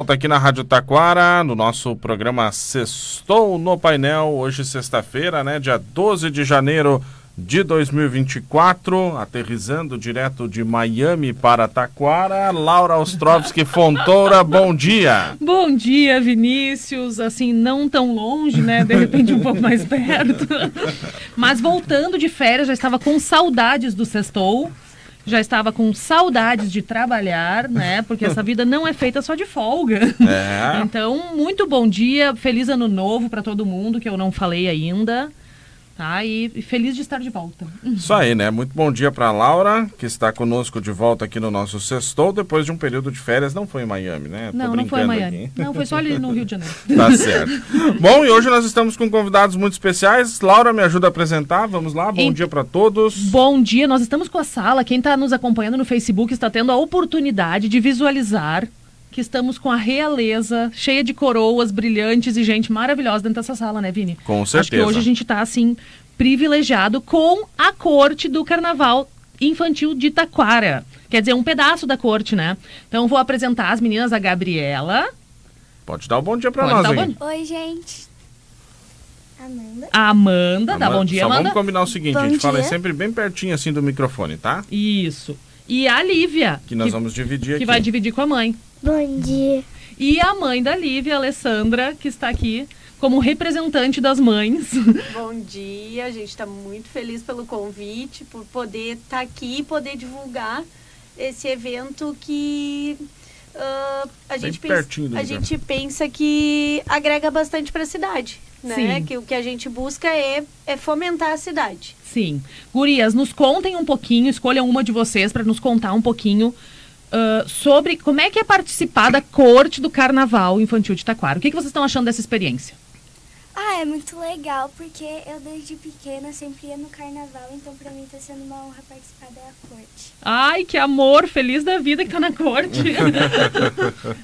Volta aqui na Rádio Taquara, no nosso programa Sextou no Painel, hoje sexta-feira, né, dia 12 de janeiro de 2024, aterrizando direto de Miami para Taquara, Laura Ostrowski Fontoura, bom dia! Bom dia, Vinícius, assim, não tão longe, né, de repente um pouco mais perto, mas voltando de férias, já estava com saudades do Sextou. Já estava com saudades de trabalhar, né? Porque essa vida não é feita só de folga. É. Então, muito bom dia, feliz ano novo para todo mundo, que eu não falei ainda. Tá? E feliz de estar de volta. Isso aí, né? Muito bom dia para a Laura, que está conosco de volta aqui no nosso Sextou, depois de um período de férias. Não foi em Miami, né? Não, não foi em Miami. Aqui. Não, foi só ali no Rio de Janeiro. Tá certo. Bom, e hoje nós estamos com convidados muito especiais. Laura, me ajuda a apresentar. Vamos lá. Bom dia para todos. Bom dia. Nós estamos com a sala. Quem está nos acompanhando no Facebook está tendo a oportunidade de visualizar que estamos com a realeza cheia de coroas brilhantes e gente maravilhosa dentro dessa sala, né, Vini? Com certeza. Acho que hoje a gente está, assim, privilegiado com a corte do Carnaval Infantil de Taquara. Quer dizer, um pedaço da corte, né? Então, vou apresentar as meninas, a Gabriela. Pode dar um bom dia para nós, hein? Oi, gente. Amanda. Amanda, dá bom dia, Amanda. Só vamos combinar o seguinte, bom a gente dia. Fala sempre bem pertinho, assim, do microfone, tá? Isso. E a Lívia. Que nós vamos dividir aqui. Que vai dividir com a mãe. Bom dia. E a mãe da Lívia, a Alessandra, que está aqui como representante das mães. Bom dia, a gente está muito feliz pelo convite, por poder estar aqui e poder divulgar esse evento que a gente pensa que agrega bastante para a cidade. Né? Que o que a gente busca é fomentar a cidade. Sim. Gurias, nos contem um pouquinho, escolham uma de vocês para nos contar um pouquinho sobre como é que é participar da corte do Carnaval Infantil de Taquara. O que vocês estão achando dessa experiência? Ah, é muito legal, porque eu desde pequena sempre ia no carnaval, então pra mim tá sendo uma honra participar da corte. Ai, que amor, feliz da vida que tá na corte.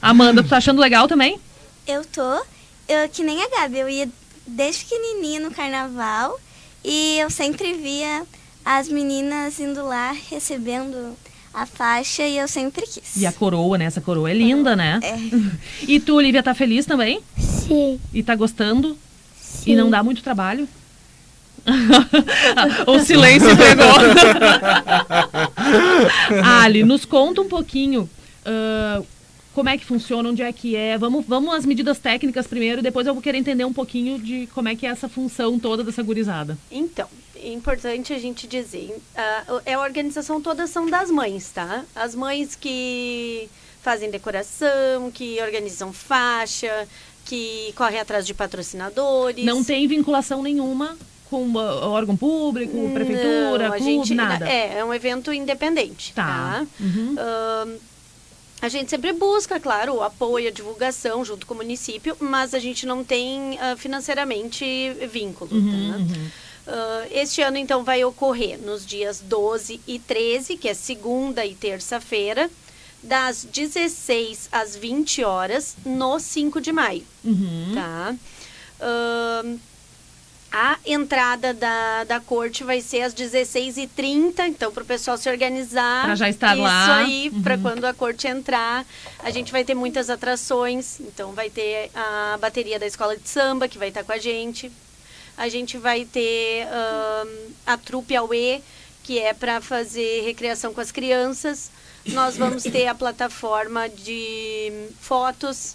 Amanda, tu tá achando legal também? Eu tô. Eu, que nem a Gabi, eu ia desde pequenininha no carnaval e eu sempre via as meninas indo lá recebendo a faixa e eu sempre quis. E a coroa, né? Essa coroa é linda, né? É. E tu, Lívia, tá feliz também? Sim. E tá gostando? Sim. E não dá muito trabalho? O silêncio pegou. Ali, nos conta um pouquinho como é que funciona, onde é que é. Vamos às medidas técnicas primeiro, depois eu vou querer entender um pouquinho de como é que é essa função toda dessa gurizada. Então, é importante a gente dizer, a organização toda são das mães, tá? As mães que fazem decoração, que organizam faixa, que correm atrás de patrocinadores. Não tem vinculação nenhuma com órgão público, prefeitura, não, a clube, gente, nada? É um evento independente, tá? Uhum. A gente sempre busca, claro, o apoio, a divulgação junto com o município, mas a gente não tem financeiramente vínculo. Uhum, tá? Uhum. Este ano, então, vai ocorrer nos dias 12 e 13, que é segunda e terça-feira, das 16 às 20 horas, no 5 de maio. Uhum. Tá? A entrada da corte vai ser às 16h30, então para o pessoal se organizar. Para já estar lá. Isso aí, uhum. Para quando a corte entrar, a gente vai ter muitas atrações. Então vai ter a bateria da escola de samba, que vai estar com a gente. A gente vai ter a trupe Auê, que é para fazer recreação com as crianças. Nós vamos ter a plataforma de fotos.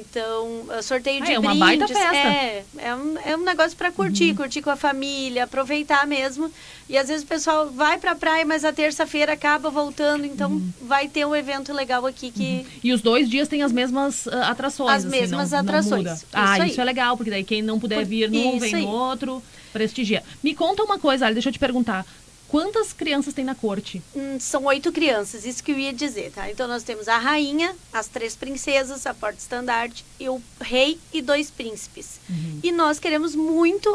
Então, sorteio de brindes. É uma baita festa. É um negócio para curtir, uhum. Curtir com a família, aproveitar mesmo. E às vezes o pessoal vai para a praia, mas a terça-feira acaba voltando. Então, vai ter um evento legal aqui que... Uhum. E os dois dias tem as mesmas atrações. As mesmas atrações. Não muda. Isso é legal, porque daí quem não puder vir num, vem no outro, prestigia. Me conta uma coisa, Ali, deixa eu te perguntar. Quantas crianças tem na corte? São 8 crianças, isso que eu ia dizer, tá? Então, nós temos a rainha, as 3 princesas, a porta-estandarte, e o rei e 2 príncipes. Uhum. E nós queremos muito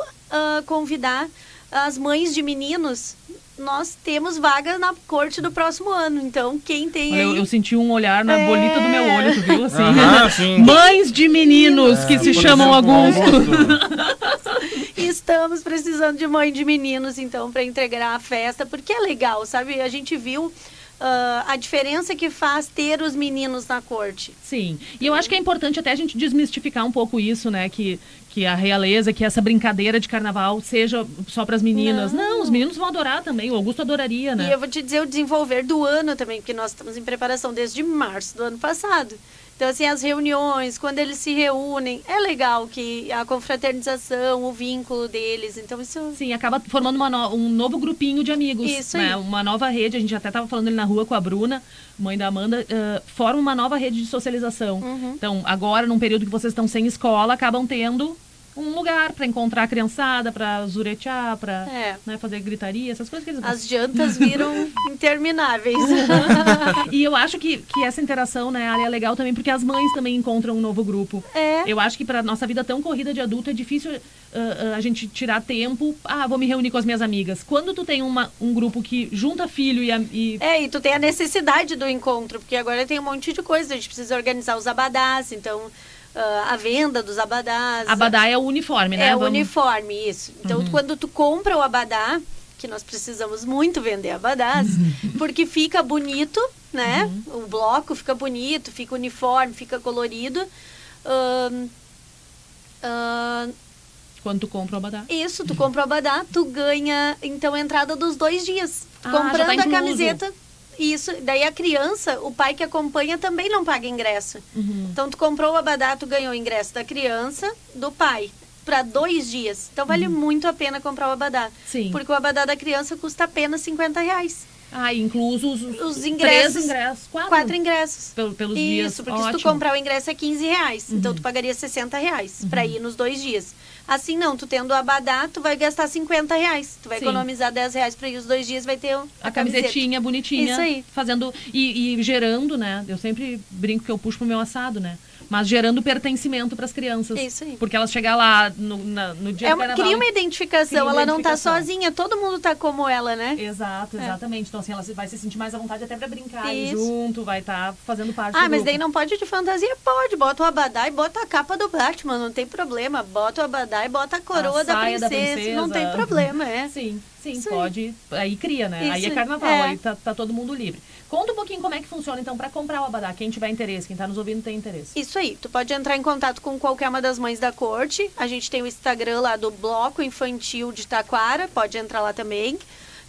convidar as mães de meninos. Nós temos vaga na corte do próximo ano, então quem tem aí... Eu senti um olhar na bolita do meu olho, tu viu? Assim, uhum, mães de meninos que se chamam Augusto. Estamos precisando de mãe de meninos, então, para integrar a festa, porque é legal, sabe? A gente viu a diferença que faz ter os meninos na corte. Sim, e eu acho que é importante até a gente desmistificar um pouco isso, né, que a realeza, que essa brincadeira de carnaval seja só para as meninas. Não, os meninos vão adorar também, o Augusto adoraria, né? E eu vou te dizer o desenvolver do ano também, porque nós estamos em preparação desde março do ano passado. Então, assim, as reuniões, quando eles se reúnem, é legal que a confraternização, o vínculo deles, então isso... Sim, acaba formando um novo grupinho de amigos, isso né? Aí. Uma nova rede, a gente até estava falando ali na rua com a Bruna, mãe da Amanda, forma uma nova rede de socialização. Uhum. Então, agora, num período que vocês estão sem escola, acabam tendo um lugar para encontrar a criançada, para zuretear, para né, fazer gritaria, essas coisas que eles... As jantas viram intermináveis. E eu acho que essa interação, né, é legal também, porque as mães também encontram um novo grupo. É. Eu acho que para nossa vida tão corrida de adulto é difícil a gente tirar tempo. Vou me reunir com as minhas amigas. Quando tu tem um grupo que junta filho e... É, e tu tem a necessidade do encontro, porque agora tem um monte de coisa, a gente precisa organizar os abadás, então... a venda dos abadás. Abadá é o uniforme, né? É o uniforme, isso. Então, quando tu compra o abadá, que nós precisamos muito vender abadás, porque fica bonito, né? O bloco fica bonito, fica uniforme, fica colorido. Quando tu compra o abadá. Isso, tu compra o abadá, tu ganha, então, a entrada dos 2 dias. Comprando a camiseta... Isso, daí a criança, o pai que acompanha também não paga ingresso. Então, tu comprou o abadá, tu ganhou o ingresso da criança, do pai, para 2 dias. Então, vale muito a pena comprar o abadá. Sim. Porque o abadá da criança custa apenas R$50. Ah, incluso os ingressos. 3 ingressos. 4 ingressos. Pelos dias. Isso, porque se tu comprar o ingresso é R$15. Então, tu pagaria R$60 para ir nos 2 dias. Assim, não, tu tendo o abadá, tu vai gastar R$50. Tu vai economizar R$10 para ir os 2 dias, vai ter a camisetinha bonitinha. Isso aí. Fazendo, e gerando, né? Eu sempre brinco que eu puxo pro meu assado, né? Mas gerando pertencimento para as crianças. Isso aí. Porque elas chegam lá no dia do carnaval. Cria uma identificação, ela não tá sozinha, todo mundo tá como ela, né? Exato, exatamente. Então, assim, ela vai se sentir mais à vontade até para brincar junto, vai estar fazendo parte do grupo. Mas daí não pode ir de fantasia? Pode, bota o abadá e bota a capa do Batman, não tem problema. Bota o abadá e bota a coroa da princesa, não tem problema, Sim. Sim, pode. Aí cria, né? Isso. Aí é carnaval, aí tá todo mundo livre. Conta um pouquinho como é que funciona, então, para comprar o abadá. Quem tiver interesse, quem tá nos ouvindo tem interesse. Isso aí. Tu pode entrar em contato com qualquer uma das mães da corte. A gente tem o Instagram lá do Bloco Infantil de Taquara. Pode entrar lá também.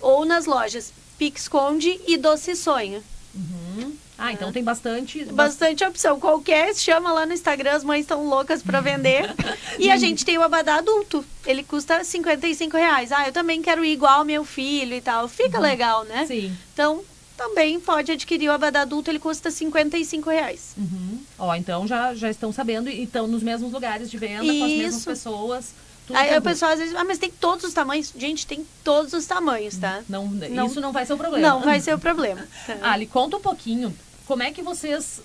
Ou nas lojas Pique Esconde e Doce Sonho. Então tem bastante opção. Qualquer, chama lá no Instagram, as mães estão loucas para vender. E a gente tem o abadá adulto. Ele custa R$55. Eu também quero ir igual ao meu filho e tal. Fica legal, né? Sim. Então, também pode adquirir o abadá adulto, ele custa R$55. Então já estão sabendo e estão nos mesmos lugares de venda, com as mesmas pessoas. Aí o pessoal às vezes, mas tem todos os tamanhos. Gente, tem todos os tamanhos, tá? Não, isso não vai ser o problema. Não vai ser o problema. Ali, conta um pouquinho, como é que vocês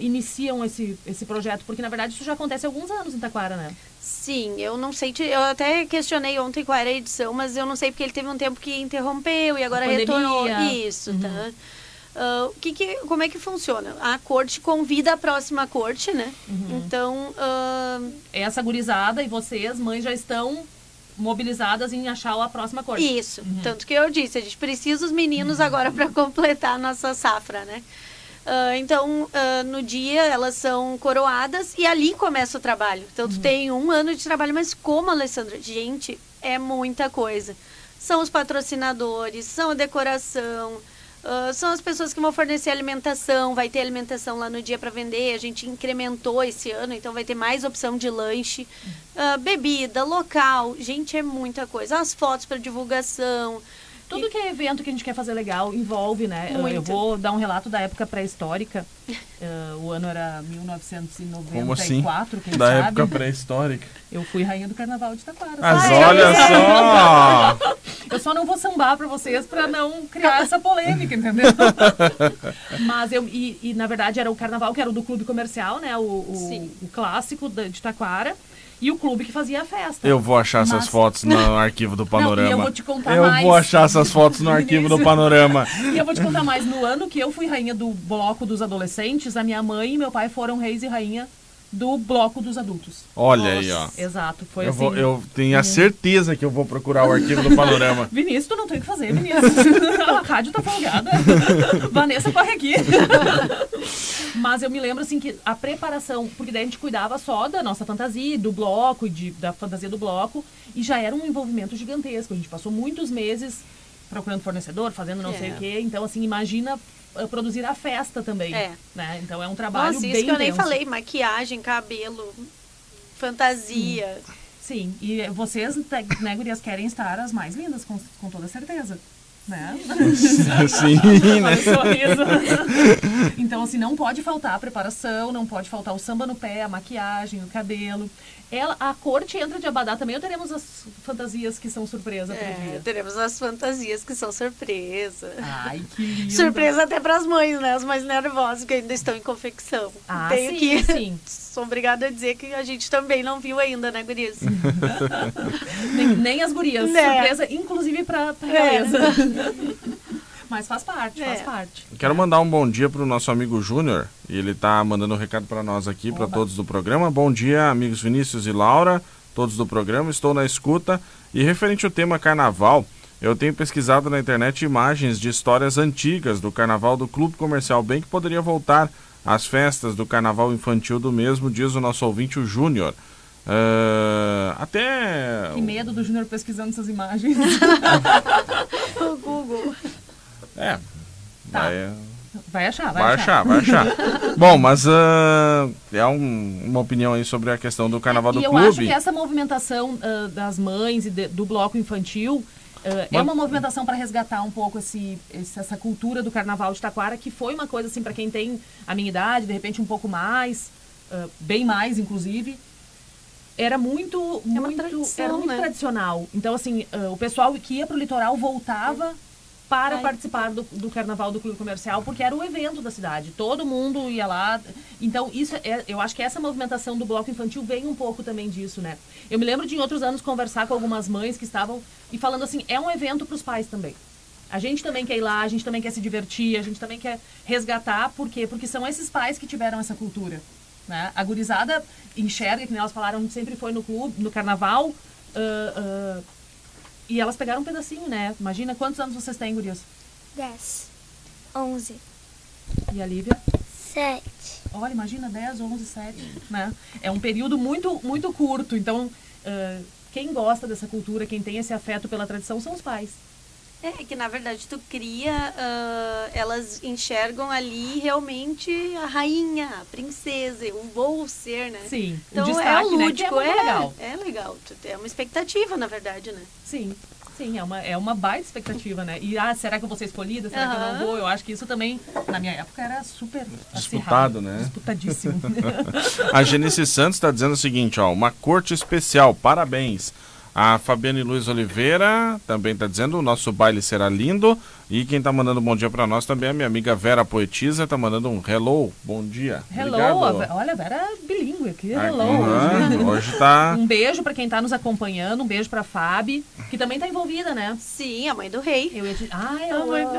iniciam esse projeto? Porque, na verdade, isso já acontece há alguns anos em Taquara, né? Sim, eu não sei, eu até questionei ontem qual era a edição, mas eu não sei porque ele teve um tempo que interrompeu e agora retornou. Isso, tá? Como é que funciona? A corte convida a próxima corte, né? Então... Essa gurizada e vocês, mães, já estão mobilizadas em achar a próxima corte. Isso. Tanto que eu disse, a gente precisa dos meninos agora para completar a nossa safra, né? No dia, elas são coroadas e ali começa o trabalho. Então, tu tem 1 ano de trabalho, mas como, Alessandra? Gente, é muita coisa. São os patrocinadores, são a decoração... são as pessoas que vão fornecer alimentação, vai ter alimentação lá no dia para vender, a gente incrementou esse ano, então vai ter mais opção de lanche, bebida, local, gente, é muita coisa, as fotos para divulgação. Tudo que é evento que a gente quer fazer legal envolve, né? Eu vou dar um relato da época pré-histórica, o ano era 1994, como assim? Quem da sabe? Época pré-histórica? Eu fui rainha do Carnaval de Taquara. Mas olha só! Eu só não vou sambar pra vocês pra não criar essa polêmica, entendeu? Mas eu... E na verdade era o Carnaval que era o do Clube Comercial, né? O clássico de Taquara. E o clube que fazia a festa. Eu vou achar essas fotos no arquivo do Panorama. Eu vou te contar mais. Eu vou achar essas fotos no arquivo do Panorama. E eu vou te contar mais. No ano que eu fui rainha do bloco dos adolescentes, a minha mãe e meu pai foram reis e rainha do bloco dos adultos. Olha aí, ó. Exato, foi eu assim. Eu tenho a certeza que eu vou procurar o arquivo do Panorama. Vinícius, tu não tem o que fazer, Vinícius. A rádio tá folgada. Vanessa, corre aqui. Mas eu me lembro, assim, que a preparação, porque daí a gente cuidava só da nossa fantasia, do bloco, da fantasia do bloco, e já era um envolvimento gigantesco. A gente passou muitos meses procurando fornecedor, fazendo não sei o quê. Então, assim, imagina produzir a festa também, né? Então é um trabalho bem intenso. Isso que eu nem falei, maquiagem, cabelo, fantasia. Sim, e vocês, né, gurias, querem estar as mais lindas, com toda certeza, né? Sim, né? Então, assim, não pode faltar a preparação, não pode faltar o samba no pé, a maquiagem, o cabelo. A corte entra de abadá também, ou teremos as fantasias que são surpresa? Teremos as fantasias que são surpresa. Ai, que lindo. Surpresa até para as mães, né? As mais nervosas que ainda estão em confecção. Ah, sim. Sou obrigada a dizer que a gente também não viu ainda, né, gurias? nem as gurias. Né? Surpresa, inclusive, para a galera. Mas faz parte. Quero mandar um bom dia pro nosso amigo Júnior. Ele tá mandando um recado para nós aqui, para todos do programa. Bom dia, amigos Vinícius e Laura, todos do programa, estou na escuta. E referente ao tema carnaval, eu tenho pesquisado na internet imagens de histórias antigas do carnaval do Clube Comercial, bem que poderia voltar às festas do carnaval infantil do mesmo, diz o nosso ouvinte, o Júnior. Até... Que medo do Júnior pesquisando essas imagens. O Google... Tá. Vai achar. Bom, mas é uma opinião aí sobre a questão do Carnaval do Clube. Eu acho que essa movimentação das mães e do bloco infantil é uma movimentação para resgatar um pouco essa cultura do Carnaval de Taquara, que foi uma coisa, assim, para quem tem a minha idade, de repente um pouco mais, bem mais, inclusive... Era muito tradicional. Então, assim, o pessoal que ia pro litoral voltava para participar do Carnaval do Clube Comercial, porque era o evento da cidade. Todo mundo ia lá. Então, eu acho que essa movimentação do bloco infantil vem um pouco também disso, né? Eu me lembro de, em outros anos, conversar com algumas mães que estavam e falando assim, é um evento para os pais também. A gente também quer ir lá, a gente também quer se divertir, a gente também quer resgatar. Por quê? Porque são esses pais que tiveram essa cultura. Né? A gurizada enxerga, que nem elas falaram, sempre foi no clube, no carnaval, e elas pegaram um pedacinho, né? Imagina, quantos anos vocês têm, gurias? 10, 11. E a Lívia? 7. Olha, imagina, 10, 11, 7, né? É um período muito, muito curto, então quem gosta dessa cultura, quem tem esse afeto pela tradição são os pais. É que, na verdade, tu cria, elas enxergam ali realmente a rainha, a princesa, eu vou ser, né? Sim, então, o destaque, lúdico, né, que é legal. É legal, é uma expectativa, na verdade, né? Sim, é uma baita expectativa, né? E, será que eu vou ser escolhida? Será que eu não vou? Eu acho que isso também, na minha época, era super disputado, acirrado, né? Disputadíssimo. A Genice Santos está dizendo o seguinte, ó, uma corte especial, parabéns. A Fabiana e Luiz Oliveira também está dizendo, o nosso baile será lindo. E quem está mandando um bom dia para nós também é a minha amiga Vera Poetisa, está mandando um hello, bom dia. Hello, olha, a Vera é bilíngue aqui, hello. Hoje tá... Um beijo para quem está nos acompanhando, um beijo para a Fábio, que também está envolvida, né? Sim, a mãe do rei. A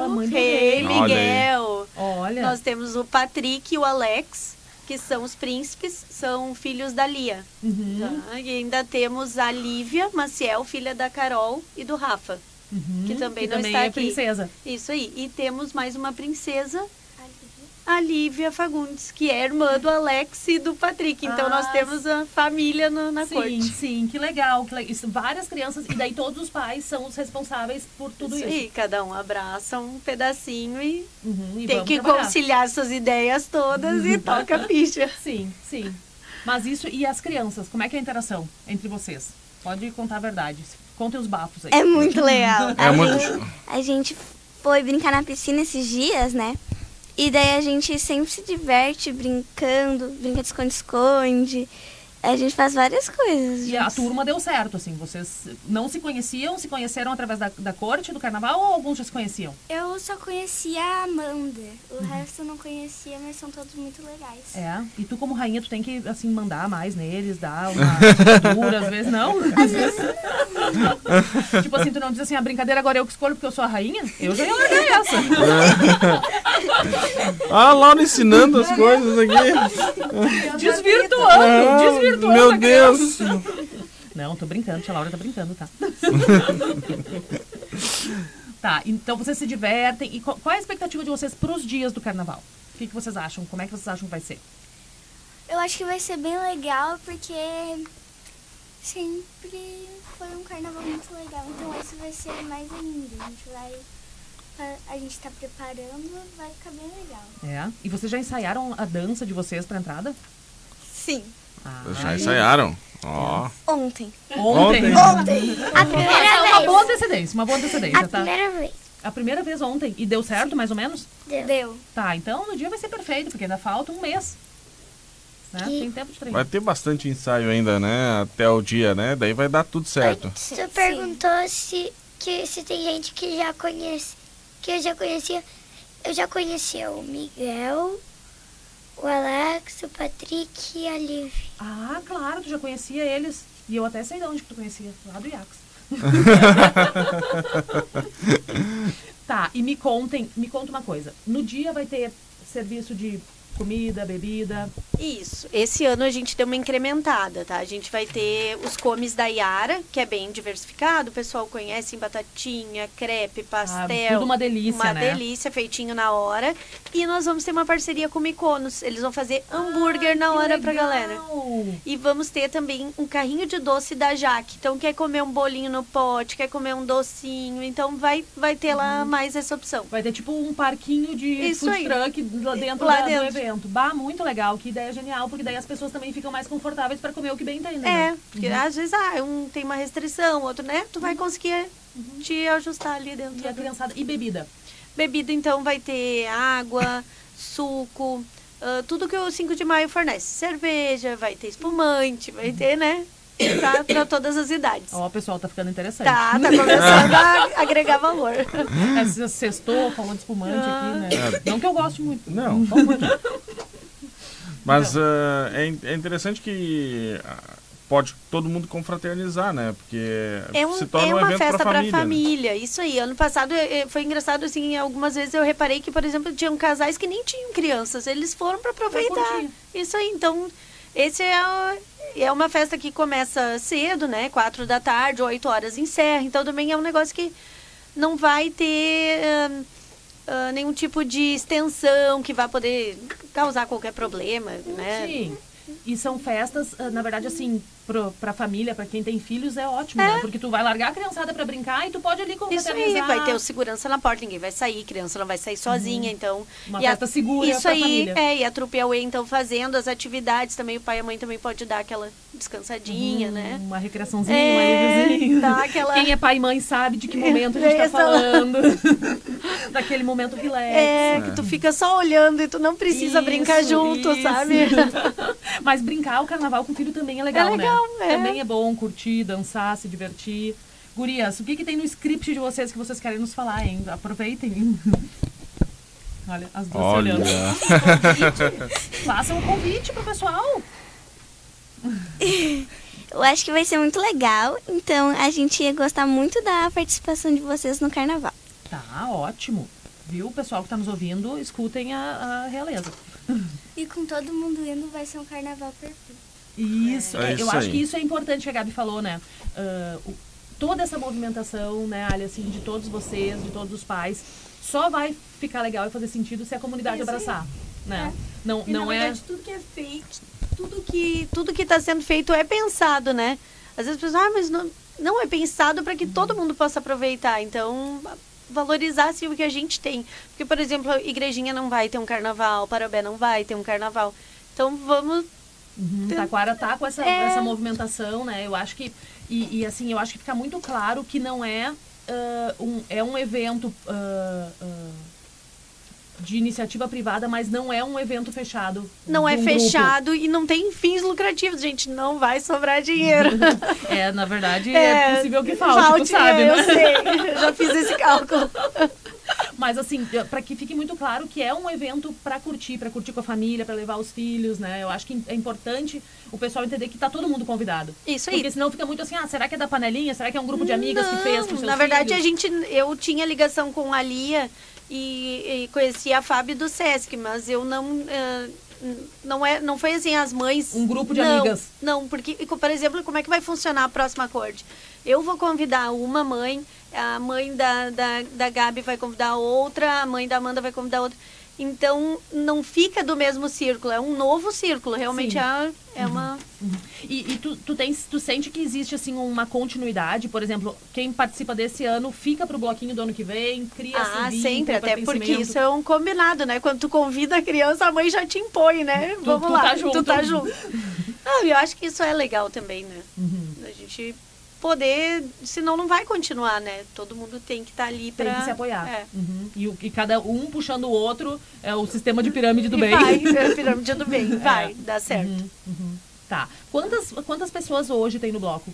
mãe do rei, Miguel. Olha. Nós temos o Patrick e o Alex, que são os príncipes, são filhos da Lia. Uhum. Tá? E ainda temos a Lívia Maciel, filha da Carol e do Rafa, que também não está aqui. Princesa. Isso aí. E temos mais uma princesa, a Lívia Fagundes, que é irmã do Alex e do Patrick. Então, nós temos a família na corte. Sim, que legal. Isso, várias crianças, e daí todos os pais são os responsáveis por tudo isso. E cada um abraça um pedacinho e tem que conciliar suas ideias todas e toca a ficha. Sim. Mas isso, e as crianças, como é que é a interação entre vocês? Pode contar a verdade. Contem os bafos aí. É muito legal. A gente foi brincar na piscina esses dias, né? E daí a gente sempre se diverte brincando, brinca de esconde-esconde, a gente faz várias coisas. E a turma deu certo, assim, vocês não se conheciam, se conheceram através da corte, do carnaval, ou alguns já se conheciam? Eu só conhecia a Amanda, o resto eu não conhecia, mas são todos muito legais. E tu, como rainha, tu tem que, assim, mandar mais neles, dar uma cultura, às vezes não? Às vezes não. Tipo assim, tu não diz assim, a brincadeira agora eu que escolho porque eu sou a rainha? Eu já ia largar essa. Ah, Laura ensinando as coisas aqui. Desvirtuando. Meu Deus. Não, tô brincando, tia Laura tá brincando, tá? Tá, então vocês se divertem. E qual é a expectativa de vocês pros dias do carnaval? O que vocês acham? Como é que vocês acham que vai ser? Eu acho que vai ser bem legal, porque sempre foi um carnaval muito legal. Então esse vai ser mais ainda. A gente tá preparando, vai ficar bem legal. É? E vocês já ensaiaram a dança de vocês pra entrada? Sim. Ah, já ensaiaram. Ó. Oh. Ontem. A primeira vez. Uma boa antecedência, tá? A primeira vez ontem. E deu certo, mais ou menos? Deu. Tá, então no dia vai ser perfeito, porque ainda falta um mês. Né? Tem tempo de treinar. Vai ter bastante ensaio ainda, né? Até o dia, né? Daí vai dar tudo certo. Você perguntou se tem gente que já conhece. Que eu já conhecia. Eu já conhecia o Miguel, o Alex, o Patrick e a Lívia. Ah, claro, tu já conhecia eles. E eu até sei de onde que tu conhecia, lá do Iax. Tá, e me conta uma coisa. No dia vai ter serviço de comida, bebida? Isso. Esse ano a gente deu uma incrementada, tá? A gente vai ter os comes da Yara, que é bem diversificado. O pessoal conhece em batatinha, crepe, pastel. Ah, tudo uma delícia, Uma delícia, feitinho na hora. E nós vamos ter uma parceria com o Mykonos. Eles vão fazer hambúrguer na hora pra galera. E vamos ter também um carrinho de doce da Jaque. Então, quer comer um bolinho no pote, quer comer um docinho. Então, vai ter lá mais essa opção. Vai ter tipo um parquinho de food truck lá dentro do evento. Bah, muito legal, que ideia genial, porque daí as pessoas também ficam mais confortáveis para comer o que bem entendem, né? É, porque às vezes um tem uma restrição, outro, né? Tu vai conseguir te ajustar ali dentro. E a criançada. E bebida? Bebida, então, vai ter água, suco, tudo que o 5 de maio fornece. Cerveja, vai ter espumante, vai ter, né? Pra todas as idades. Ó, o pessoal tá ficando interessante. Tá começando a agregar valor. Essa sextou, falou de espumante aqui, né? Não que eu gosto muito. Não. Mas é interessante que pode todo mundo confraternizar, né? Porque se torna um evento pra família. É uma festa pra família, né? Isso aí. Ano passado foi engraçado, assim, algumas vezes eu reparei que, por exemplo, tinham casais que nem tinham crianças. Eles foram pra aproveitar. Isso aí, então... Esse é uma festa que começa cedo, né? 4 da tarde, 8 horas encerra. Então também é um negócio que não vai ter nenhum tipo de extensão que vai poder causar qualquer problema, né? Sim. E são festas, na verdade, assim, pra família, pra quem tem filhos, é ótimo, né? Porque tu vai largar a criançada pra brincar e tu pode ali confraternizar. Isso aí, vai ter o segurança na porta, ninguém vai sair, criança não vai sair sozinha, então... Uma festa segura pra família. Isso aí, e a trupe away, então, fazendo as atividades também, o pai e a mãe também pode dar aquela descansadinha, né? Uma recreaçãozinha, um alíviozinho. Tá, aquela... Quem é pai e mãe sabe de que momento a gente tá falando. Daquele momento relax. Que tu fica só olhando e tu não precisa brincar junto, sabe? Mas brincar o carnaval com o filho também é legal, né? Também é bom curtir, dançar, se divertir. Gurias, o que tem no script de vocês que vocês querem nos falar, hein? Aproveitem. Olha, as duas olhando. Façam um convite pro pessoal. Eu acho que vai ser muito legal. Então, a gente ia gostar muito da participação de vocês no carnaval. Tá, ótimo. Viu? O pessoal que tá nos ouvindo, escutem a realeza. E com todo mundo indo, vai ser um carnaval perfeito. Isso, eu acho que isso é importante que a Gabi falou, né? Toda essa movimentação, né, Ali, assim, de todos vocês, de todos os pais, só vai ficar legal e fazer sentido se a comunidade abraçar, né? Não, e, não na verdade, tudo que é feito, tudo que está sendo feito é pensado, né? Às vezes as pessoas, mas não é pensado para que todo mundo possa aproveitar, então... valorizar o que a gente tem. Porque, por exemplo, a Igrejinha não vai ter um carnaval, Parobé não vai ter um carnaval. Então, vamos... Taquara tá com essa movimentação, né? Eu acho que... E assim, eu acho que fica muito claro que não é... um evento... de iniciativa privada, mas não é um evento fechado. Não é fechado e não tem fins lucrativos, gente. Não vai sobrar dinheiro. Na verdade, é possível que falte, tu sabe, né? Eu sei, já fiz esse cálculo. Mas assim, para que fique muito claro que é um evento para curtir com a família, para levar os filhos, né? Eu acho que é importante o pessoal entender que tá todo mundo convidado. Isso aí. Porque senão fica muito assim, será que é da panelinha? Será que é um grupo de amigas que fez com seus filhos? Na verdade, eu tinha ligação com a Lia, e conheci a Fábio do Sesc, mas eu não foi assim, as mães... Um grupo de amigas. Não, porque, por exemplo, como é que vai funcionar a próxima corte? Eu vou convidar uma mãe, a mãe da Gabi vai convidar outra, a mãe da Amanda vai convidar outra. Então, não fica do mesmo círculo, é um novo círculo, realmente. Sim. É uma... Uhum. E tu sente que existe, assim, uma continuidade? Por exemplo, quem participa desse ano fica pro bloquinho do ano que vem, cria esse vínculo, sempre, até porque isso é um combinado, né? Quando tu convida a criança, a mãe já te impõe, né? Vamos lá, tu tá junto. Ah, eu acho que isso é legal também, né? Uhum. A gente... poder, senão não vai continuar, né? Todo mundo tem que estar ali para... Tem que se apoiar. É. Uhum. E cada um puxando o outro, é o sistema de pirâmide do bem. Vai, é a pirâmide do bem, vai, dá certo. Uhum. Uhum. Tá. Quantas pessoas hoje tem no bloco?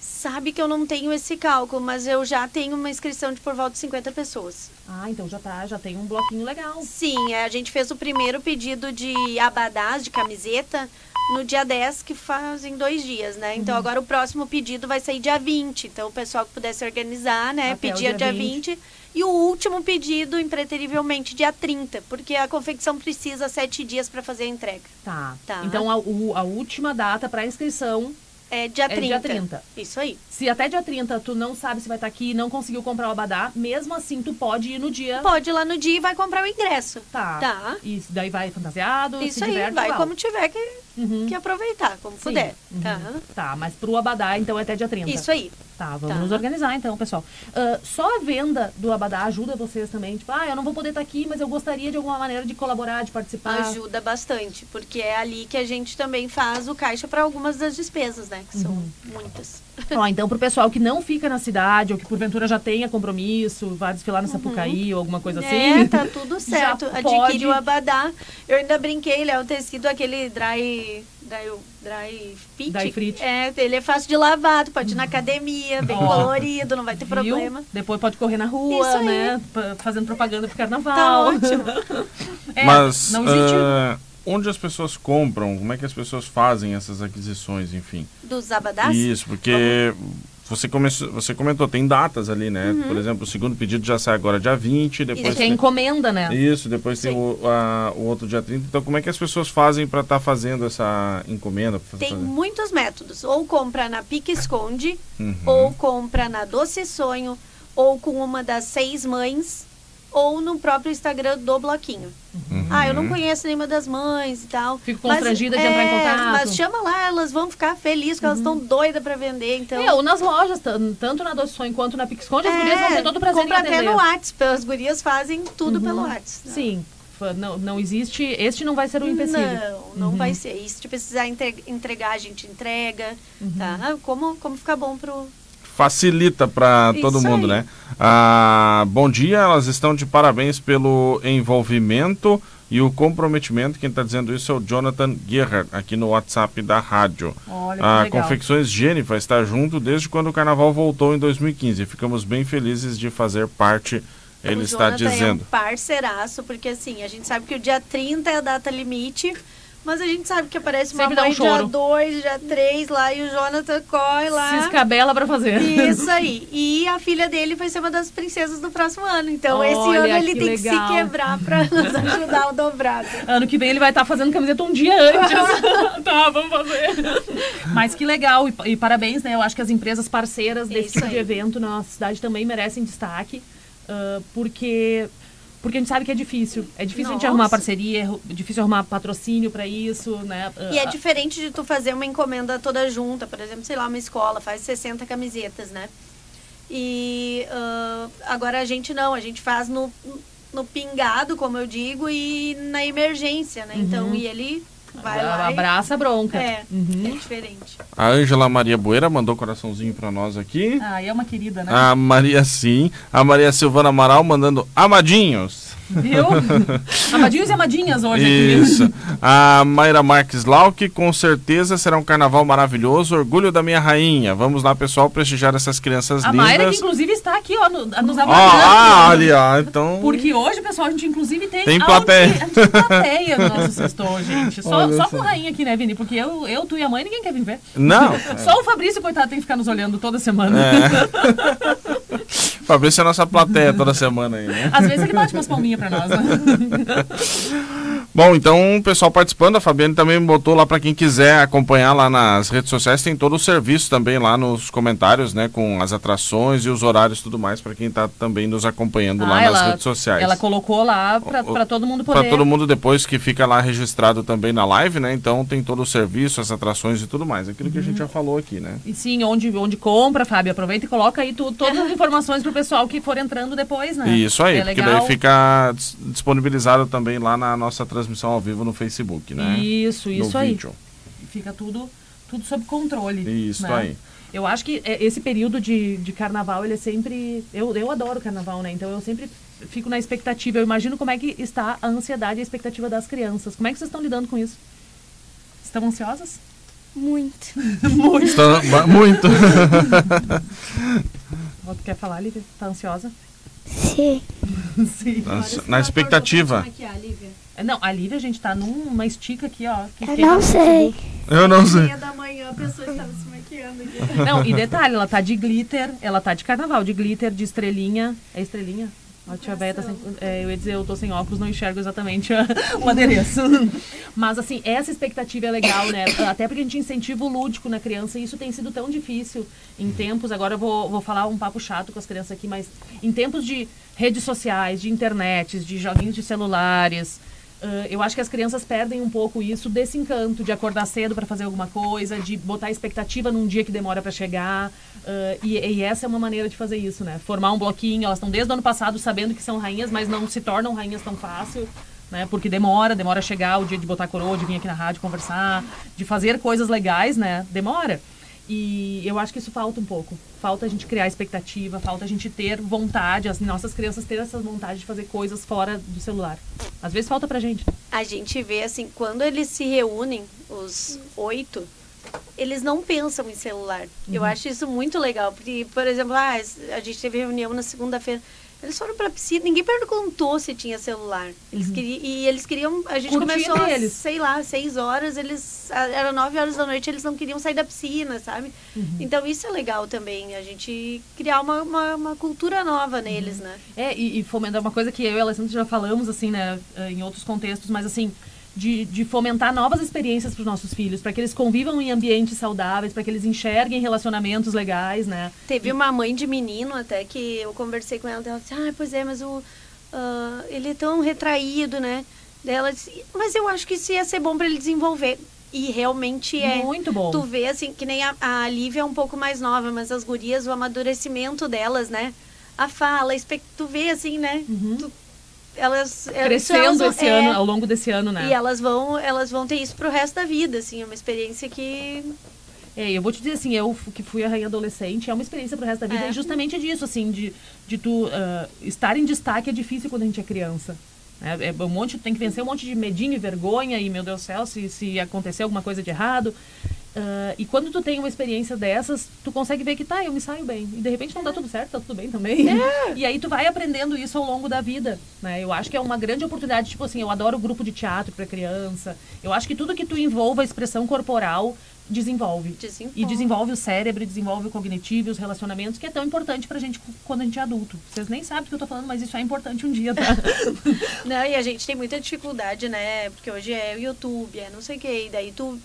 Sabe que eu não tenho esse cálculo, mas eu já tenho uma inscrição de por volta de 50 pessoas. Ah, então já tem um bloquinho legal. Sim, a gente fez o primeiro pedido de abadás, de camiseta, no dia 10, que fazem 2 dias, né? Então, agora o próximo pedido vai sair dia 20. Então, o pessoal que pudesse organizar, né? Até pedia dia 20. E o último pedido, impreterivelmente, dia 30. Porque a confecção precisa 7 dias para fazer a entrega. Tá. Então, a última data para inscrição... É dia 30. É dia 30. Isso aí. Se até dia 30 tu não sabe se vai estar aqui e não conseguiu comprar o abadá, mesmo assim tu pode ir no dia. Pode ir lá no dia e vai comprar o ingresso. Tá. E daí vai fantasiado, isso se aí, diverte, vai como tiver que aproveitar, como Sim. puder. Uhum. Tá, mas pro abadá então é até dia 30. Isso aí. Tá, vamos nos organizar então, pessoal. Só a venda do abadá ajuda vocês também? Tipo, eu não vou poder estar aqui, mas eu gostaria de alguma maneira de colaborar, de participar. Ajuda bastante, porque é ali que a gente também faz o caixa para algumas das despesas, né? Que são muitas. Então, pro pessoal que não fica na cidade, ou que porventura já tenha compromisso, vai desfilar no Sapucaí ou alguma coisa assim. Tá tudo certo. Adquire o abadá. Eu ainda brinquei, ele é o tecido, aquele dry fit. Ele é fácil de lavar, tu pode ir na academia, bem colorido, não vai ter problema. Depois pode correr na rua, né? Fazendo propaganda pro carnaval. Tá ótimo. Mas não existe... onde as pessoas compram? Como é que as pessoas fazem essas aquisições, enfim? Dos abadás? Isso, porque você comentou, tem datas ali, né? Por exemplo, o segundo pedido já sai agora dia 20. Depois isso, tem encomenda, né? Isso, depois Sim. tem o outro dia 30. Então, como é que as pessoas fazem para estar fazendo essa encomenda? Tem muitos métodos. Ou compra na Pique Esconde, ou compra na Doce Sonho, ou com uma das 6 mães, ou no próprio Instagram do bloquinho. Eu não conheço nenhuma das mães e tal. Fico constrangida de entrar em contato. Mas chama lá, elas vão ficar felizes, que elas estão doidas pra vender, então... Ou nas lojas, tanto na Doce Sonho quanto na Pique Esconde, as gurias vão ter todo o prazer em atender. Compra até no WhatsApp, as gurias fazem tudo pelo WhatsApp. Né? Sim, não existe, este não vai ser um empecilho. Não vai ser. E se precisar entregar, a gente entrega, tá? Como ficar bom pro... Facilita para todo mundo, né? Bom dia, elas estão de parabéns pelo envolvimento e o comprometimento. Quem está dizendo isso é o Jonathan Guerra, aqui no WhatsApp da rádio. Olha, Confecções Jennifer está junto desde quando o carnaval voltou em 2015. Ficamos bem felizes de fazer parte, ele está dizendo. É um parceiraço, porque assim, a gente sabe que o dia 30 é a data limite... Mas a gente sabe que aparece uma mãe dia 2, dia 3 lá, e o Jonathan corre lá. Se escabela pra fazer. Isso aí. E a filha dele vai ser uma das princesas do próximo ano. Então, esse ano ele tem que se quebrar pra nos ajudar o dobrado. Ano que vem ele vai estar fazendo camiseta um dia antes. Vamos fazer. Mas que legal. E parabéns, né? Eu acho que as empresas parceiras desse tipo de evento na nossa cidade também merecem destaque. Porque a gente sabe que é difícil. É difícil a gente arrumar parceria, é difícil arrumar patrocínio para isso, né? E é diferente de tu fazer uma encomenda toda junta. Por exemplo, sei lá, uma escola faz 60 camisetas, né? E agora a gente faz no pingado, como eu digo, e na emergência, né? Então, e ele... Vai lá, abraça a bronca. É diferente. A Ângela Maria Boeira mandou coraçãozinho pra nós aqui. É uma querida, né? A Maria, sim. A Maria Silvana Amaral mandando amadinhos. Viu? Amadinhos e amadinhas hoje aqui. Isso. A Mayra Marques Lauck, com certeza será um carnaval maravilhoso. Orgulho da minha rainha. Vamos lá, pessoal, prestigiar essas crianças lindas. A Mayra, que inclusive está aqui, nos abraçando. Ali, então... Porque hoje, pessoal, a gente inclusive tem plateia. A gente tem plateia no nosso sextor, gente. Só com rainha aqui, né, Vini? Porque eu, tu e a mãe, ninguém quer viver. Não. Só o Fabrício, coitado, tem que ficar nos olhando toda semana. Pra ver se é a nossa plateia toda semana aí, né? Às vezes ele bate umas palminhas pra nós, né? Bom, então o pessoal participando, a Fabiana também botou lá pra quem quiser acompanhar lá nas redes sociais, tem todo o serviço também lá nos comentários, né, com as atrações e os horários e tudo mais, pra quem tá também nos acompanhando lá nas redes sociais. Ela colocou lá pra todo mundo poder... Pra todo mundo depois que fica lá registrado também na live, né, então tem todo o serviço, as atrações e tudo mais, aquilo que a gente já falou aqui, né? E sim, onde compra, Fábio, aproveita e coloca aí todas as informações pro pessoal que for entrando depois, né? Isso aí, porque daí fica disponibilizado também lá na nossa transmissão ao vivo no Facebook, né? Isso no aí. Vídeo. Fica tudo sob controle. Isso, né? Aí. Eu acho que esse período de carnaval, ele é sempre... Eu adoro carnaval, né? Então eu sempre fico na expectativa. Eu imagino como é que está a ansiedade e a expectativa das crianças. Como é que vocês estão lidando com isso? Estão ansiosas? Muito. Muito. Muito. Tu quer falar, Lívia? Tá ansiosa? Sim. Sim. Na expectativa. Como é que é, Lívia? Não, a Lívia, a gente tá numa estica aqui, ó. Eu não sei. Meia da manhã, a pessoa estava se maquiando. Não, e detalhe, ela tá de glitter, ela tá de carnaval, de glitter, de estrelinha. É estrelinha? A tia Bé tá sem... eu ia dizer, eu tô sem óculos, não enxergo exatamente o adereço. Mas, assim, essa expectativa é legal, né? Até porque a gente incentiva o lúdico na criança, e isso tem sido tão difícil em tempos... Agora eu vou falar um papo chato com as crianças aqui, mas em tempos de redes sociais, de internet, de joguinhos de celulares... eu acho que as crianças perdem um pouco isso, desse encanto de acordar cedo para fazer alguma coisa, de botar expectativa num dia que demora para chegar, e essa é uma maneira de fazer isso, né? Formar um bloquinho. Elas estão desde o ano passado sabendo que são rainhas, mas não se tornam rainhas tão fácil, né? Porque demora a chegar o dia de botar coroa, de vir aqui na rádio conversar, de fazer coisas legais, né? Demora. E eu acho que isso falta um pouco. Falta a gente criar expectativa, falta a gente ter vontade, as nossas crianças terem essa vontade de fazer coisas fora do celular. Às vezes falta pra gente. A gente vê, assim, quando eles se reúnem, os 8, eles não pensam em celular. Uhum. Eu acho isso muito legal. Porque, por exemplo, a gente teve reunião na segunda-feira. Eles foram pra piscina, ninguém perguntou se tinha celular. Eles eles queriam... A gente começou, sei lá, 6 horas, era 9 horas da noite, eles não queriam sair da piscina, sabe? Uhum. Então isso é legal também, a gente criar uma cultura nova neles, né? E fomentar uma coisa que eu e a Alessandra já falamos, assim, né, em outros contextos, mas assim... De fomentar novas experiências para os nossos filhos, para que eles convivam em ambientes saudáveis, para que eles enxerguem relacionamentos legais, né? Teve uma mãe de menino até que eu conversei com ela, ela disse, pois é, mas ele é tão retraído, né? Daí ela disse, mas eu acho que isso ia ser bom para ele desenvolver. E realmente é. Muito bom. Tu vê, assim, que nem a Lívia é um pouco mais nova, mas as gurias, o amadurecimento delas, né? A fala, tu vê, assim, né? Uhum. Elas crescendo esse ano, ao longo desse ano, né? E elas vão ter isso pro resto da vida, assim, é uma experiência que... eu vou te dizer assim, eu que fui a rainha adolescente, é uma experiência pro resto da vida, e justamente disso, assim, de tu estar em destaque é difícil quando a gente é criança. Tem que vencer um monte de medinho e vergonha, e meu Deus do céu, se acontecer alguma coisa de errado... e quando tu tem uma experiência dessas, tu consegue ver que eu me saio bem. E de repente não dá tudo certo, tá tudo bem também. E aí tu vai aprendendo isso ao longo da vida, né? Eu acho que é uma grande oportunidade, tipo assim, eu adoro grupo de teatro pra criança. Eu acho que tudo que tu envolva a expressão corporal desenvolve. E desenvolve o cérebro, desenvolve o cognitivo, os relacionamentos, que é tão importante pra gente quando a gente é adulto. Vocês nem sabem o que eu tô falando, mas isso é importante um dia, tá? Não, e a gente tem muita dificuldade, né? Porque hoje é o YouTube, não sei o que, e daí tu...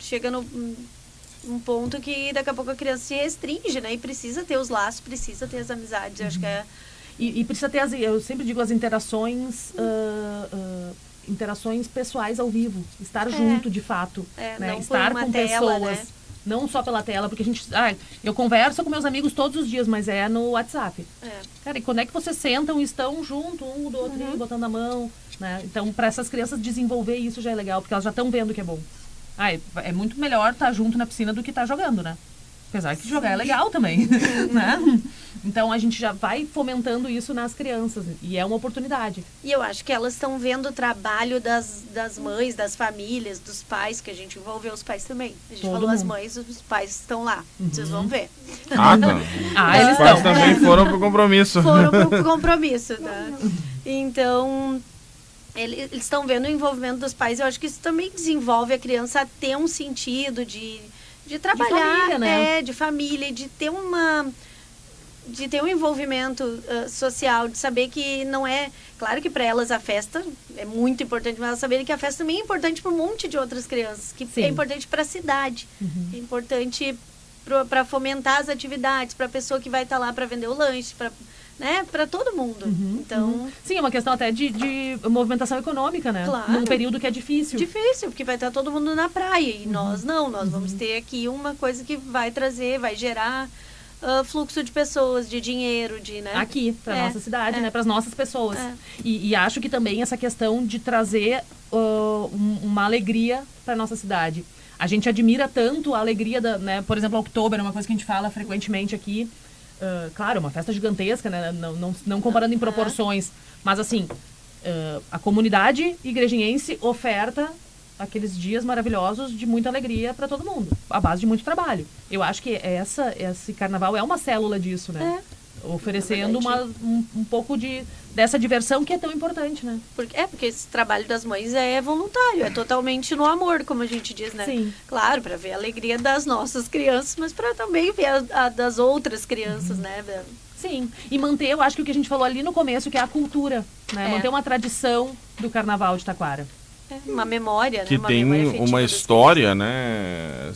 Chega num ponto que daqui a pouco a criança se restringe, né? E precisa ter os laços, precisa ter as amizades. Eu acho que é... E precisa ter, eu sempre digo, as interações... interações pessoais ao vivo. Estar junto, de fato. Né? Não estar com tela, pessoas. Né? Não só pela tela, porque a gente... eu converso com meus amigos todos os dias, mas é no WhatsApp. Cara, e quando é que vocês sentam e estão junto, um do outro, botando a mão, né? Então, para essas crianças desenvolver isso já é legal, porque elas já estão vendo que é bom. É muito melhor estar junto na piscina do que estar jogando, né? Apesar que jogar é legal também, né? Então, a gente já vai fomentando isso nas crianças. E é uma oportunidade. E eu acho que elas estão vendo o trabalho das mães, das famílias, dos pais, que a gente envolveu os pais também. A gente falou as mães, os pais estão lá. Vocês vão ver. Tá. Eles estão. Os pais também foram pro compromisso. Foram pro compromisso, tá? Então... Eles estão vendo o envolvimento dos pais. Eu acho que isso também desenvolve a criança a ter um sentido de trabalhar, de família, né? De família, de ter uma... de ter um envolvimento social, de saber que não é... Claro que para elas a festa é muito importante, mas elas saberem que a festa também é importante para um monte de outras crianças, que Sim. é importante para a cidade, uhum. é importante para fomentar as atividades, para a pessoa que vai estar lá para vender o lanche, para... né, para todo mundo. Uhum, então... Uhum. Sim, é uma questão até de movimentação econômica, né? Claro. Num período que é difícil. Difícil, porque vai estar todo mundo na praia e uhum. nós não. Nós uhum. vamos ter aqui uma coisa que vai trazer, vai gerar fluxo de pessoas, de dinheiro, de, né? Aqui, para nossa cidade, né? Para as nossas pessoas. É. E acho que também essa questão de trazer uma alegria para nossa cidade. A gente admira tanto a alegria, né? Por exemplo, Oktober é uma coisa que a gente fala frequentemente aqui. Claro, uma festa gigantesca, né? Não comparando em proporções, mas assim, a comunidade igrejinhense oferta aqueles dias maravilhosos de muita alegria para todo mundo, à base de muito trabalho. Eu acho que esse carnaval é uma célula disso, né? Oferecendo um pouco dessa diversão que é tão importante, né? Porque esse trabalho das mães é voluntário, é totalmente no amor, como a gente diz, né? Sim. Claro, para ver a alegria das nossas crianças, mas para também ver a das outras crianças, uhum. né? Sim, e manter, eu acho que o que a gente falou ali no começo, que é a cultura, né? É. Manter uma tradição do Carnaval de Taquara. É, uma memória, que né? Uma tem memória uma história, né?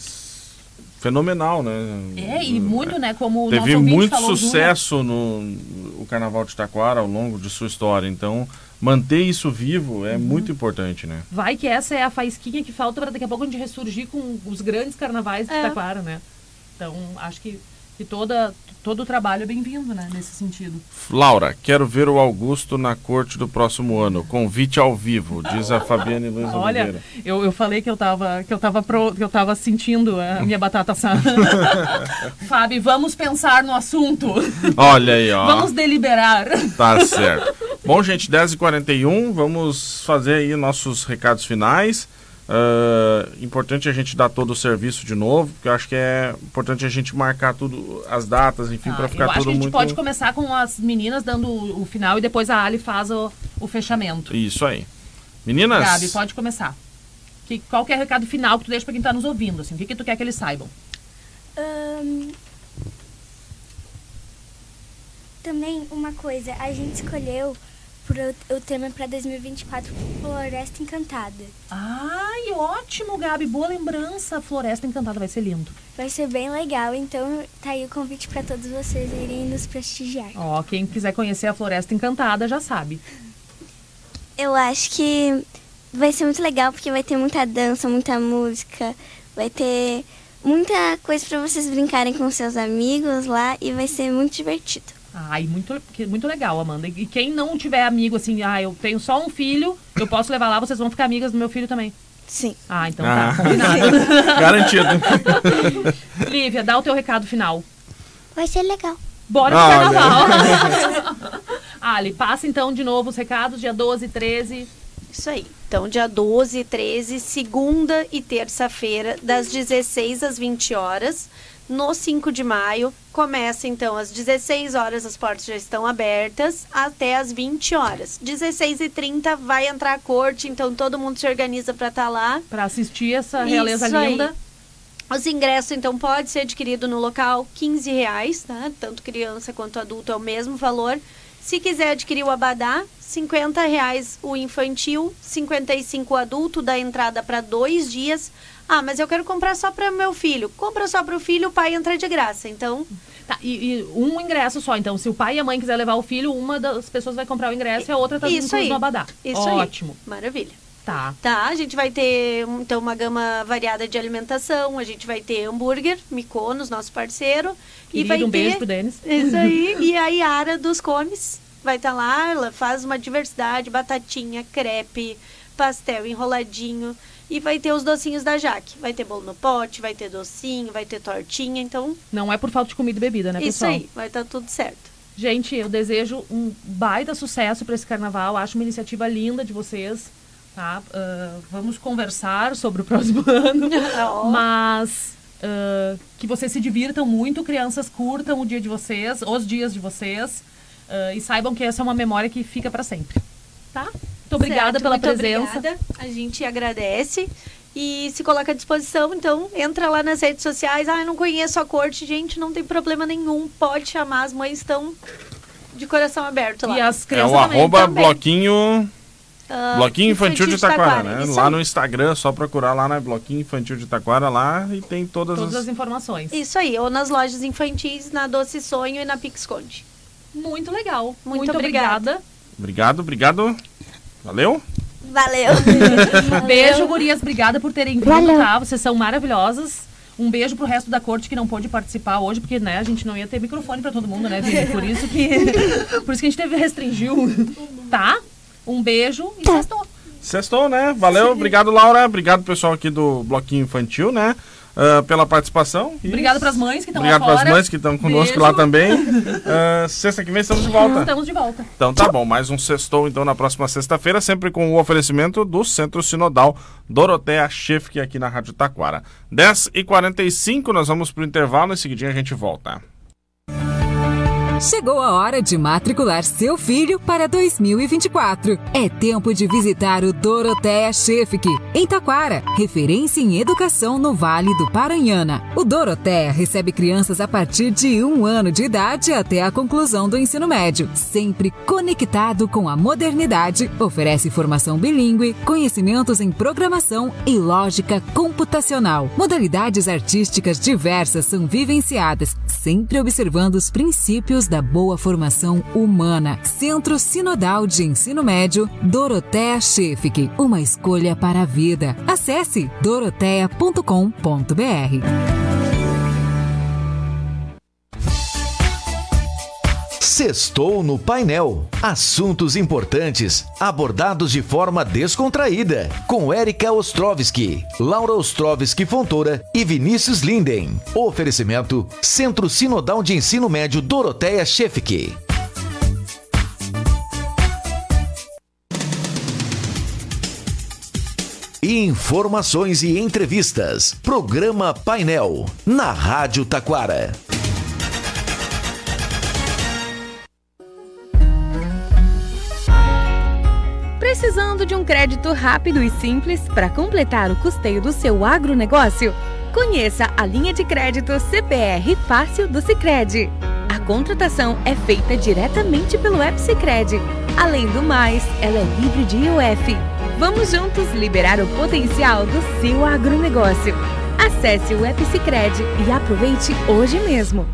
Fenomenal, né? É, e muito, né? Como teve muito sucesso no Carnaval de Taquara ao longo de sua história. Então, manter isso vivo é muito importante, né? Vai que essa é a faísquinha que falta para daqui a pouco a gente ressurgir com os grandes carnavais de Taquara, né? Então, acho que todo o trabalho é bem-vindo, né? Nesse sentido. Laura, quero ver o Augusto na corte do próximo ano. Convite ao vivo, diz a Fabiana e Luiz Oliveira. Olha, eu falei que eu tava sentindo a minha batata assada. Fábio, vamos pensar no assunto. Olha aí, ó. Vamos deliberar. Tá certo. Bom, gente, 10h41, vamos fazer aí nossos recados finais. Importante a gente dar todo o serviço de novo, porque eu acho que é importante a gente marcar tudo, as datas, enfim, para ficar tudo muito... Eu acho que a gente pode começar com as meninas dando o final e depois a Ali faz o fechamento. Isso aí. Meninas... Gabi, pode começar. Qual que é o recado final que tu deixa para quem tá nos ouvindo? Assim, o que tu quer que eles saibam? Também uma coisa, a gente escolheu... O tema para 2024, Floresta Encantada. Ai, ótimo, Gabi. Boa lembrança. Floresta Encantada vai ser lindo. Vai ser bem legal. Então, tá aí o convite para todos vocês irem nos prestigiar. Ó, quem quiser conhecer a Floresta Encantada já sabe. Eu acho que vai ser muito legal porque vai ter muita dança, muita música. Vai ter muita coisa para vocês brincarem com seus amigos lá e vai ser muito divertido. Ai, muito legal, Amanda. E quem não tiver amigo, assim, eu tenho só um filho, eu posso levar lá, vocês vão ficar amigas do meu filho também? Sim. Ah, então tá. Garantido. Lívia, dá o teu recado final. Vai ser legal. Bora pro carnaval. Ali, passa então de novo os recados, dia 12 e 13. Isso aí. Então, dia 12 e 13, segunda e terça-feira, das 16 às 20 horas. No 5 de maio, começa então às 16 horas, as portas já estão abertas, até às 20 horas. 16h30 vai entrar a corte, então todo mundo se organiza para estar lá. Para assistir essa realeza Isso linda. Aí. Os ingressos, então, pode ser adquirido no local, R$15, tá? Tanto criança quanto adulto é o mesmo valor. Se quiser adquirir o abadá, R$50 o infantil, R$55 o adulto, dá entrada para 2 dias. Ah, mas eu quero comprar só para meu filho. Compra só para o filho, o pai entra de graça, então... Tá, e um ingresso só, então, se o pai e a mãe quiser levar o filho, uma das pessoas vai comprar o ingresso e a outra tá incluindo no abadá. Isso Ótimo. Aí. Ótimo. Maravilha. Tá, a gente vai ter, então, uma gama variada de alimentação, a gente vai ter hambúrguer, Mykonos, nosso parceiro. Querido, e vai um beijo pro Denis. Isso aí, e a Yara dos Comes vai estar lá, ela faz uma diversidade, batatinha, crepe, pastel enroladinho, e vai ter os docinhos da Jaque. Vai ter bolo no pote, vai ter docinho, vai ter tortinha, então... Não é por falta de comida e bebida, né, pessoal? Isso aí, vai estar tudo certo. Gente, eu desejo um baita sucesso para esse carnaval, acho uma iniciativa linda de vocês. Tá, vamos conversar sobre o próximo ano, mas que vocês se divirtam muito, crianças, curtam o dia de vocês, os dias de vocês, e saibam que essa é uma memória que fica para sempre, tá? Muito obrigada pela presença. Obrigada. A gente agradece e se coloca à disposição. Então, entra lá nas redes sociais. Ah, eu não conheço a corte. Gente, não tem problema nenhum. Pode chamar. As mães estão de coração aberto lá. E as crianças também. É o @ bloquinho... Bloquinho Infantil de Taquara, né? Lá no Instagram, só procurar lá na Bloquinho Infantil de Taquara lá e tem todas as informações. Isso aí, ou nas lojas infantis, na Doce Sonho e na Pique Esconde. Muito legal. Muito obrigada. Obrigado. Valeu. Beijo, gurias. Obrigada por terem vindo, tá? Vocês são maravilhosas. Um beijo pro resto da corte que não pôde participar hoje, porque, né, a gente não ia ter microfone pra todo mundo, né, Vini? Por isso que a gente restringiu, tá? Um beijo e sextou. Sextou, né? Valeu, sim. Obrigado, Laura. Obrigado, pessoal aqui do Bloquinho Infantil, né? Pela participação. Obrigado para as mães que estão lá fora. Obrigado para as mães que estão conosco lá também. Sexta que vem estamos de volta. Então tá bom, mais um sextou então na próxima sexta-feira, sempre com o oferecimento do Centro Sinodal Dorotéa Chefiq aqui na Rádio Taquara. 10h45, nós vamos pro intervalo, em seguidinho a gente volta. Chegou a hora de matricular seu filho para 2024. É tempo de visitar o Dorotéa Chefiq, em Taquara, referência em educação no Vale do Paranhana. O Dorotéa recebe crianças a partir de 1 ano de idade até a conclusão do ensino médio. Sempre conectado com a modernidade, oferece formação bilíngue, conhecimentos em programação e lógica computacional. Modalidades artísticas diversas são vivenciadas, sempre observando os princípios da boa formação humana. Centro Sinodal de Ensino Médio, Dorotéa Chefiq, uma escolha para a vida. Acesse dorotea.com.br. Sextou no Painel. Assuntos importantes abordados de forma descontraída. Com Érica Ostrowski, Laura Ostrowski Fontoura e Vinícius Linden. Oferecimento Centro Sinodal de Ensino Médio Dorotéa Chefiq. Informações e entrevistas. Programa Painel. Na Rádio Taquara. Precisando de um crédito rápido e simples para completar o custeio do seu agronegócio? Conheça a linha de crédito CPR Fácil do Sicredi. A contratação é feita diretamente pelo app Sicredi. Além do mais, ela é livre de IOF. Vamos juntos liberar o potencial do seu agronegócio. Acesse o app Sicredi e aproveite hoje mesmo.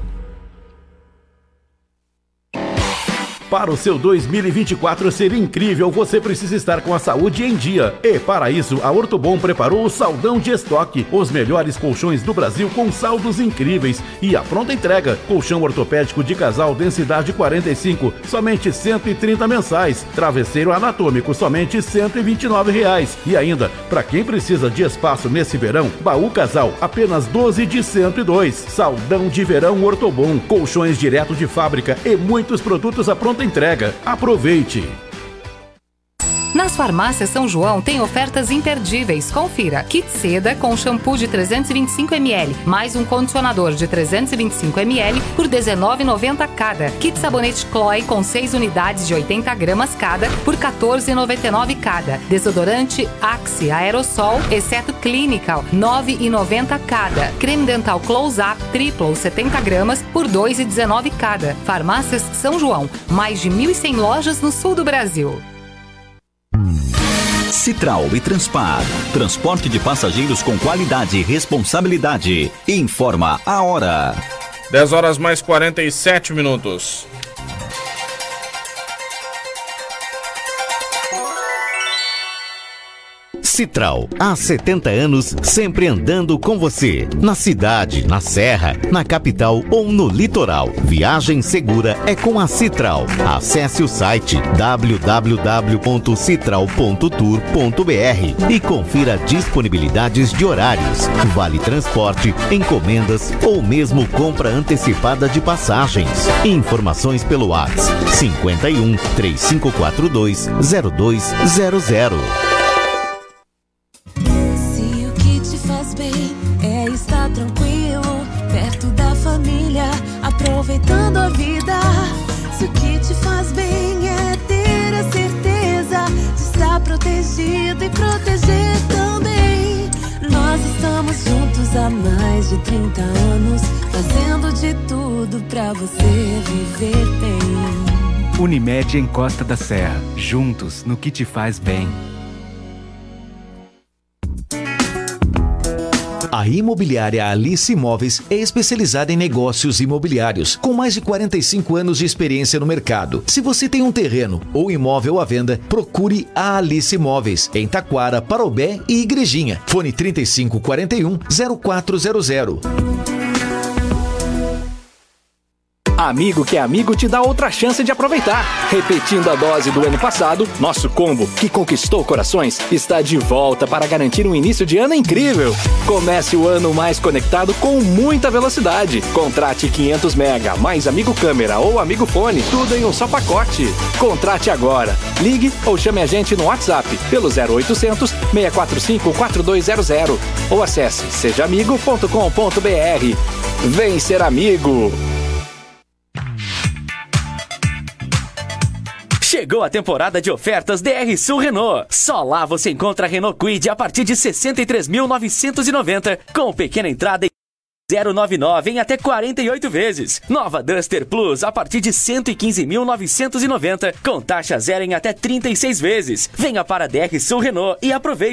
Para o seu 2024 ser incrível, você precisa estar com a saúde em dia. E para isso, a Ortobom preparou o Saldão de Estoque. Os melhores colchões do Brasil com saldos incríveis. E a pronta entrega. Colchão ortopédico de casal densidade 45, somente R$130 mensais. Travesseiro anatômico, somente R$129. E ainda, para quem precisa de espaço nesse verão, baú casal, apenas R$12 de R$102. Saldão de verão Ortobom. Colchões direto de fábrica e muitos produtos à pronta entrega. Aproveite! Nas farmácias São João tem ofertas imperdíveis. Confira. Kit seda com shampoo de 325ml, mais um condicionador de 325ml por R$19,90 cada. Kit sabonete Chloe com 6 unidades de 80 gramas cada por R$14,99 cada. Desodorante Axe Aerosol, exceto Clinical, R$9,90 cada. Creme dental Close Up triplo 70 gramas por R$2,19 cada. Farmácias São João, mais de 1.100 lojas no sul do Brasil. Citral e Transpar, transporte de passageiros com qualidade e responsabilidade. Informa a hora. 10h47. Citral, há 70 anos, sempre andando com você. Na cidade, na serra, na capital ou no litoral. Viagem segura é com a Citral. Acesse o site www.citral.tour.br e confira disponibilidades de horários, vale transporte, encomendas ou mesmo compra antecipada de passagens. Informações pelo WhatsApp 51 3542 0200. Aproveitando a vida. Se o que te faz bem é ter a certeza de estar protegido e proteger também. Nós estamos juntos há mais de 30 anos, fazendo de tudo pra você viver bem. Unimed em Costa da Serra. Juntos no que te faz bem. A imobiliária Alice Imóveis é especializada em negócios imobiliários, com mais de 45 anos de experiência no mercado. Se você tem um terreno ou imóvel à venda, procure a Alice Imóveis, em Taquara, Parobé e Igrejinha. Fone 3541-0400. Amigo que é amigo te dá outra chance de aproveitar. Repetindo a dose do ano passado, nosso combo, que conquistou corações, está de volta para garantir um início de ano incrível. Comece o ano mais conectado com muita velocidade. Contrate 500 mega, mais amigo câmera ou amigo fone, tudo em um só pacote. Contrate agora. Ligue ou chame a gente no WhatsApp pelo 0800 645 4200 ou acesse sejaamigo.com.br. Vem ser amigo! Chegou a temporada de ofertas DR Sul Renault. Só lá você encontra a Renault Kwid a partir de R$ 63.990, com pequena entrada e 099 em até 48 vezes. Nova Duster Plus a partir de R$ 115.990, com taxa zero em até 36 vezes. Venha para a DR Sul Renault e aproveite.